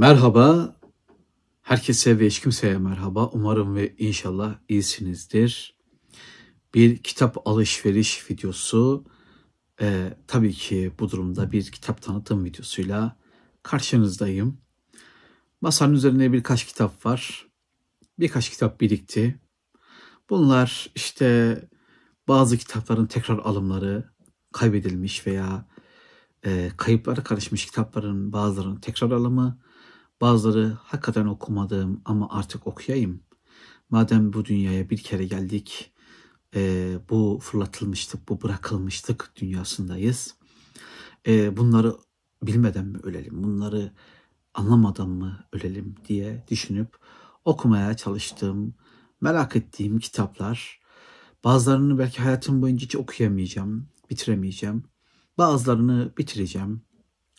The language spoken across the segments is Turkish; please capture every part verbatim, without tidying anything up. Merhaba, herkese ve hiç kimseye merhaba. Umarım ve inşallah iyisinizdir. Bir kitap alışveriş videosu, e, tabii ki bu durumda bir kitap tanıtım videosuyla karşınızdayım. Masanın üzerinde birkaç kitap var. Birkaç kitap birikti. Bunlar işte bazı kitapların tekrar alımları, kaybedilmiş veya e, kayıplara karışmış kitapların bazılarının tekrar alımı, bazıları hakikaten okumadığım ama artık okuyayım. Madem bu dünyaya bir kere geldik, e, bu fırlatılmıştık, bu bırakılmıştık dünyasındayız. E, bunları bilmeden mi ölelim, bunları anlamadan mı ölelim diye düşünüp okumaya çalıştığım, merak ettiğim kitaplar. Bazılarını belki hayatım boyunca hiç okuyamayacağım, bitiremeyeceğim. Bazılarını bitireceğim.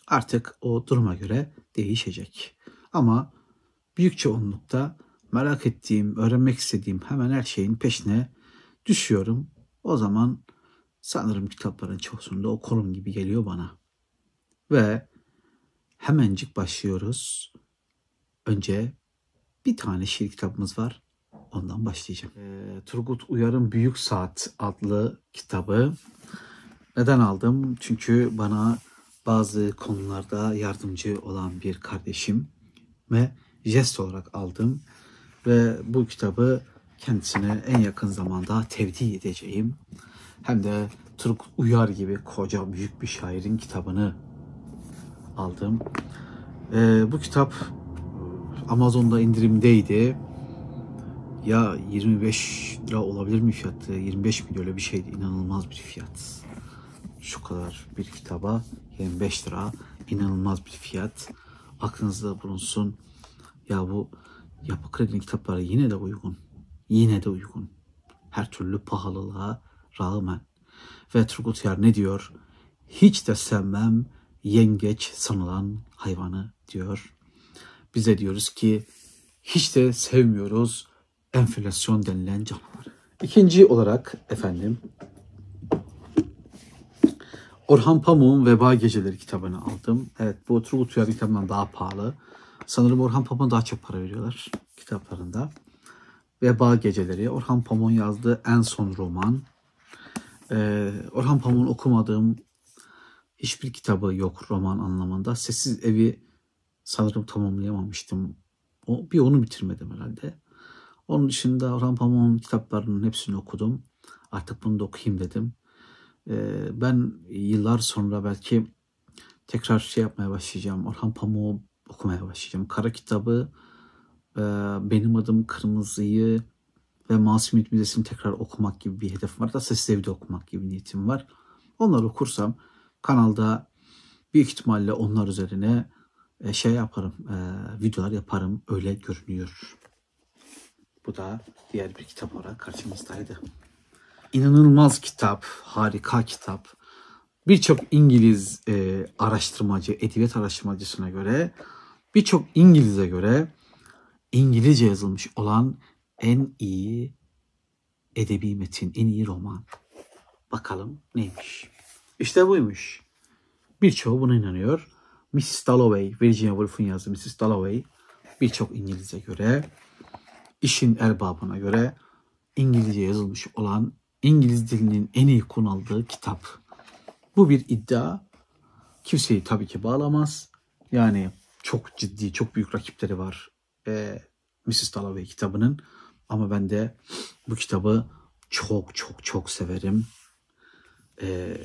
Artık o duruma göre değişecek. Ama büyük çoğunlukta merak ettiğim, öğrenmek istediğim hemen her şeyin peşine düşüyorum. O zaman sanırım kitapların çoğusunda okurum gibi geliyor bana. Ve hemencik başlıyoruz. Önce bir tane şiir kitabımız var. Ondan başlayacağım. E, Turgut Uyar'ın Büyük Saat adlı kitabı. Neden aldım? Çünkü bana bazı konularda yardımcı olan bir kardeşim ve jest olarak aldım. Ve bu kitabı kendisine en yakın zamanda tevdi edeceğim. Hem de Turgut Uyar gibi koca büyük bir şairin kitabını aldım. E, bu kitap Amazon'da indirimdeydi. Ya yirmi beş lira olabilir mi fiyatı? yirmi beş bin öyle bir şeydi. İnanılmaz bir fiyat. Şu kadar bir kitaba yirmi beş lira inanılmaz bir fiyat. Aklınızda bulunsun. Ya bu Yapı Kredi'nin kitapları yine de uygun. Yine de uygun. Her türlü pahalılığa rağmen. Ve Turgut Uyar ne diyor? Hiç de sevmem yengeç sanılan hayvanı diyor. Bize diyoruz ki hiç de sevmiyoruz enflasyon denilen canavar. İkinci olarak efendim Orhan Pamuk'un Veba Geceleri kitabını aldım. Evet, bu Turgut Uyar kitabından daha pahalı. Sanırım Orhan Pamuk'a daha çok para veriyorlar kitaplarında. Veba Geceleri, Orhan Pamuk'un yazdığı en son roman. Ee, Orhan Pamuk'un okumadığım hiçbir kitabı yok roman anlamında. Sessiz Evi sanırım tamamlayamamıştım. O, bir onu bitirmedim herhalde. Onun dışında Orhan Pamuk'un kitaplarının hepsini okudum. Artık bunu da okuyayım dedim. Ben yıllar sonra belki tekrar şey yapmaya başlayacağım. Orhan Pamuk'u okumaya başlayacağım. Kara Kitabı, Benim Adım Kırmızı'yı ve Masumiyet Müzesi'ni tekrar okumak gibi bir hedefim var. Da Sessiz Evi'de okumak gibi niyetim var. Onları okursam kanalda büyük ihtimalle onlar üzerine şey yaparım, videolar yaparım. Öyle görünüyor. Bu da diğer bir kitap olarak karşımızdaydı. İnanılmaz kitap, harika kitap. Birçok İngiliz e, araştırmacı, edebiyat araştırmacısına göre, birçok İngiliz'e göre İngilizce yazılmış olan en iyi edebi metin, en iyi roman. Bakalım neymiş? İşte buymuş. Birçoğu buna inanıyor. missus Dalloway, Virginia Woolf'un yazdığı missus Dalloway birçok İngiliz'e göre, işin erbabına göre İngilizce yazılmış olan, İngiliz dilinin en iyi konu aldığı kitap. Bu bir iddia. Kimseyi tabii ki bağlamaz. Yani çok ciddi, çok büyük rakipleri var ee, missus Dalloway kitabının. Ama ben de bu kitabı çok çok çok severim. Ee,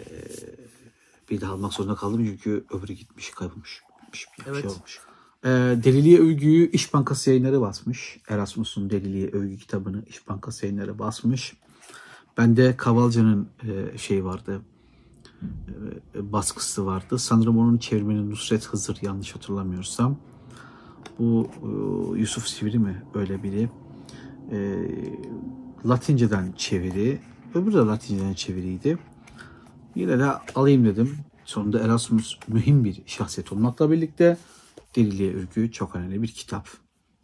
bir daha almak zorunda kaldım çünkü öbürü gitmiş, kaybolmuş. Bir evet. Şey olmuş. Ee, Deliliğe Övgü'yü İş Bankası Yayınları basmış. Erasmus'un Deliliğe Övgü kitabını İş Bankası Yayınları basmış. Bende Kavalca'nın e, şey vardı, e, baskısı vardı. Sanırım onun çevirmeni Nusret Hızır, yanlış hatırlamıyorsam. Bu e, Yusuf Sivri mi? Öyle biri. E, Latince'den çeviri. Öbürü de Latince'den çeviriydi. Yine de alayım dedim. Sonunda Erasmus mühim bir şahsiyet olmakla birlikte Deliliğe Övgü çok önemli bir kitap.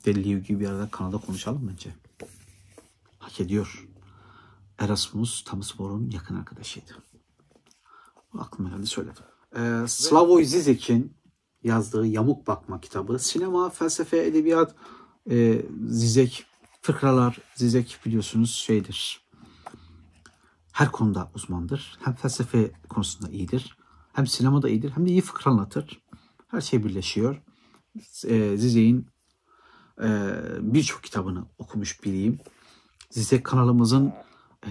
Deliliğe Övgü'yü bir arada kanalda konuşalım bence. Hak ediyor. Erasmus, Thomas Paine'in yakın arkadaşıydı. Aklım herhalde söyledim. Ee, Slavoj Zizek'in yazdığı Yamuk Bakma kitabı, sinema, felsefe, edebiyat, e, Zizek, fıkralar, Zizek biliyorsunuz şeydir. Her konuda uzmandır. Hem felsefe konusunda iyidir, hem sinemada iyidir, hem de iyi fıkra anlatır. Her şey birleşiyor. E, Zizek'in e, birçok kitabını okumuş biriyim. Zizek kanalımızın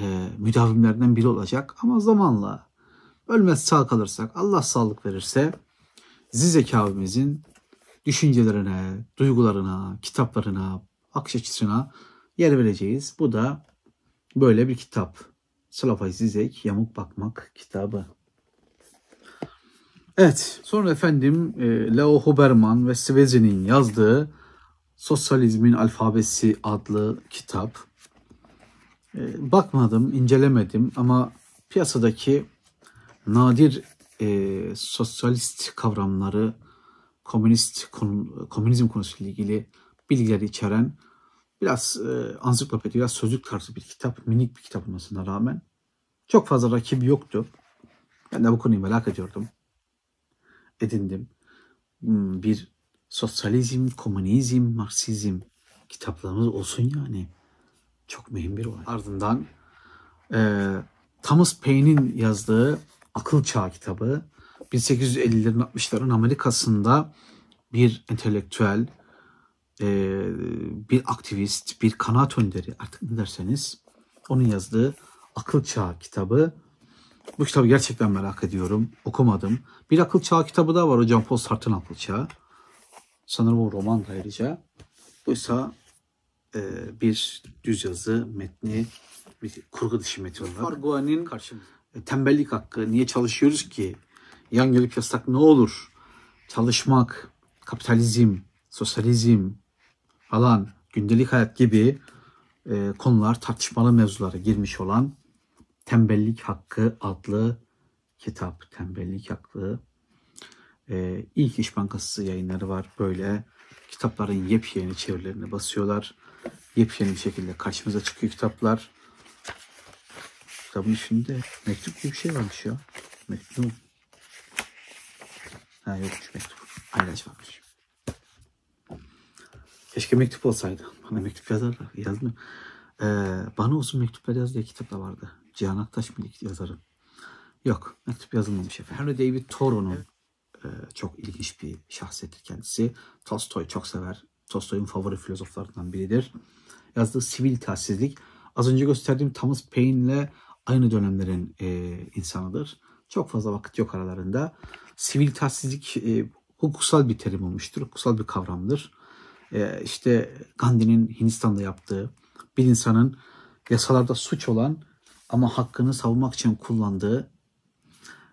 e, müdavimlerinden biri olacak ama zamanla ölmez sağ kalırsak, Allah sağlık verirse Zizek abimizin düşüncelerine, duygularına, kitaplarına, bakış açısına yer vereceğiz. Bu da böyle bir kitap. Slavoj Zizek, Yamuk Bakmak kitabı. Evet, sonra efendim e, Leo Huberman ve Svezi'nin yazdığı Sosyalizmin Alfabesi adlı kitap. E, bakmadım, incelemedim ama piyasadaki nadir e, sosyalist kavramları, komünist konu, komünizm konusuyla ilgili bilgileri içeren biraz e, ansiklopedi, biraz sözlük tarzı bir kitap, minik bir kitap olmasına rağmen çok fazla rakibi yoktu. Ben de bu konuyu merak ediyordum. Edindim. Bir sosyalizm, komünizm, marksizm kitaplarımız olsun yani. Çok mühim bir olay. Ardından e, Thomas Paine'in yazdığı Akıl Çağı kitabı, bin sekiz yüz ellilerin altmışların Amerika'sında bir entelektüel, e, bir aktivist, bir kanaat önderi, artık ne derseniz, onun yazdığı Akıl Çağı kitabı. Bu kitabı gerçekten merak ediyorum. Okumadım. Bir Akıl Çağı kitabı daha var. O John Paul Sartre'nin Akıl Çağı. Sanırım o roman da ayrıca. Buysa e, bir düz yazı metni, bir kurgu dışı metni olarak. Farguan'in Tembellik Hakkı. Niye çalışıyoruz ki? Yan gelip yasak ne olur? Çalışmak, kapitalizm, sosyalizm falan, gündelik hayat gibi e, konular, tartışmalı mevzulara girmiş olan Tembellik Hakkı adlı kitap. Tembellik Hakkı. Ee, İlk İş Bankası yayınları var. Böyle kitapların yepyeni çevirilerini basıyorlar. Yepyeni bir şekilde karşımıza çıkıyor kitaplar. Kitabın içinde mektup gibi bir şey varmış ya. Mektup. Ha yokmuş mektup. Aylaç varmış. Keşke mektup olsaydı. Bana mektup yazarlar. Yazmıyor. Ee, bana uzun mektuplar yaz diye kitap da vardı. Cihan Aktaş Milik yazarı. Yok, mektup yazılmamış efendim. Henry David Thoreau'nun evet. e, çok ilginç bir şahsiyettir kendisi. Tolstoy çok sever. Tolstoy'un favori filozoflarından biridir. Yazdığı Sivil İtaatsizlik. Az önce gösterdiğim Thomas Paine'le aynı dönemlerin e, insanıdır. Çok fazla vakit yok aralarında. Sivil İtaatsizlik e, hukuksal bir terim olmuştur. Hukuksal bir kavramdır. E, işte Gandhi'nin Hindistan'da yaptığı, bir insanın yasalarda suç olan ama hakkını savunmak için kullandığı,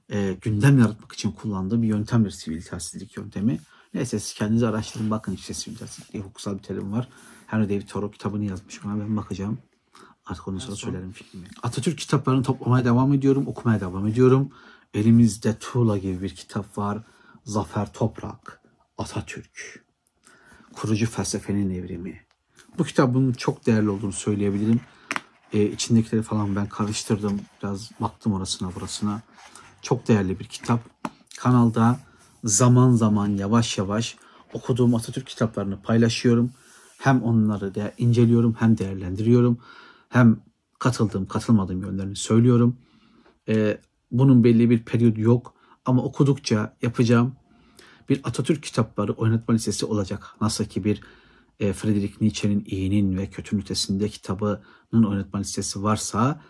e, gündem yaratmak için kullandığı bir yöntemdir sivil itaatsizlik yöntemi. Neyse siz kendinizi araştırın, bakın işte sivil itaatsizlik diye hukuksal bir terim var. Henry David Thoreau kitabını yazmış, ona ben bakacağım. Artık ondan sonra söylerim fikrimi. Atatürk kitaplarını toplamaya devam ediyorum, okumaya devam ediyorum. Elimizde Tuğla gibi bir kitap var. Zafer Toprak, Atatürk, Kurucu Felsefenin Evrimi. Bu kitabın çok değerli olduğunu söyleyebilirim. Ee, içindekileri falan ben karıştırdım. Biraz baktım orasına burasına. Çok değerli bir kitap. Kanalda zaman zaman yavaş yavaş okuduğum Atatürk kitaplarını paylaşıyorum. Hem onları da inceliyorum, hem değerlendiriyorum. Hem katıldığım, katılmadığım yönlerini söylüyorum. Ee, bunun belli bir periyodu yok. Ama okudukça yapacağım bir Atatürk kitapları oynatma listesi olacak. Nasıl ki bir Friedrich Nietzsche'nin İyinin ve Kötünün Ötesinde kitabının oynatma listesi varsa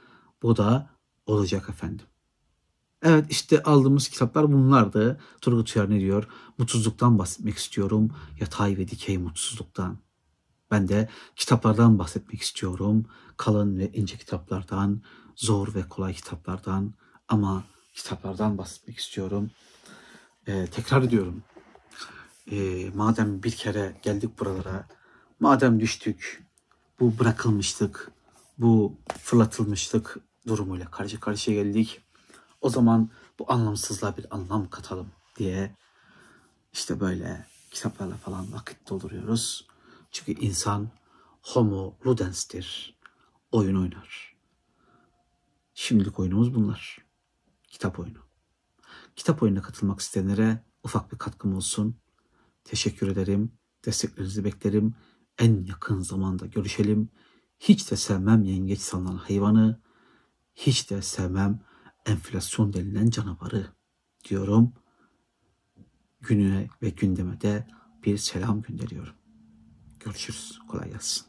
bu da olacak efendim. Evet işte aldığımız kitaplar bunlardı. Turgut Uyar ne diyor? Mutsuzluktan bahsetmek istiyorum. Yatay ve dikey mutsuzluktan. Ben de kitaplardan bahsetmek istiyorum. Kalın ve ince kitaplardan, zor ve kolay kitaplardan ama kitaplardan bahsetmek istiyorum. Ee, tekrar ediyorum. Ee, madem bir kere geldik buralara, madem düştük, bu bırakılmıştık, bu fırlatılmışlık durumuyla karşı karşıya geldik. O zaman bu anlamsızlığa bir anlam katalım diye işte böyle kitaplarla falan vakit dolduruyoruz. Çünkü insan homo ludens'tir, oyun oynar. Şimdilik oyunumuz bunlar. Kitap oyunu. Kitap oyununa katılmak isteyenlere ufak bir katkım olsun. Teşekkür ederim. Desteklerinizi beklerim. En yakın zamanda görüşelim. Hiç de sevmem yengeç sallanan hayvanı. Hiç de sevmem enflasyon denilen canavarı diyorum. Gününe ve gündeme de bir selam gönderiyorum. Görüşürüz. Kolay gelsin.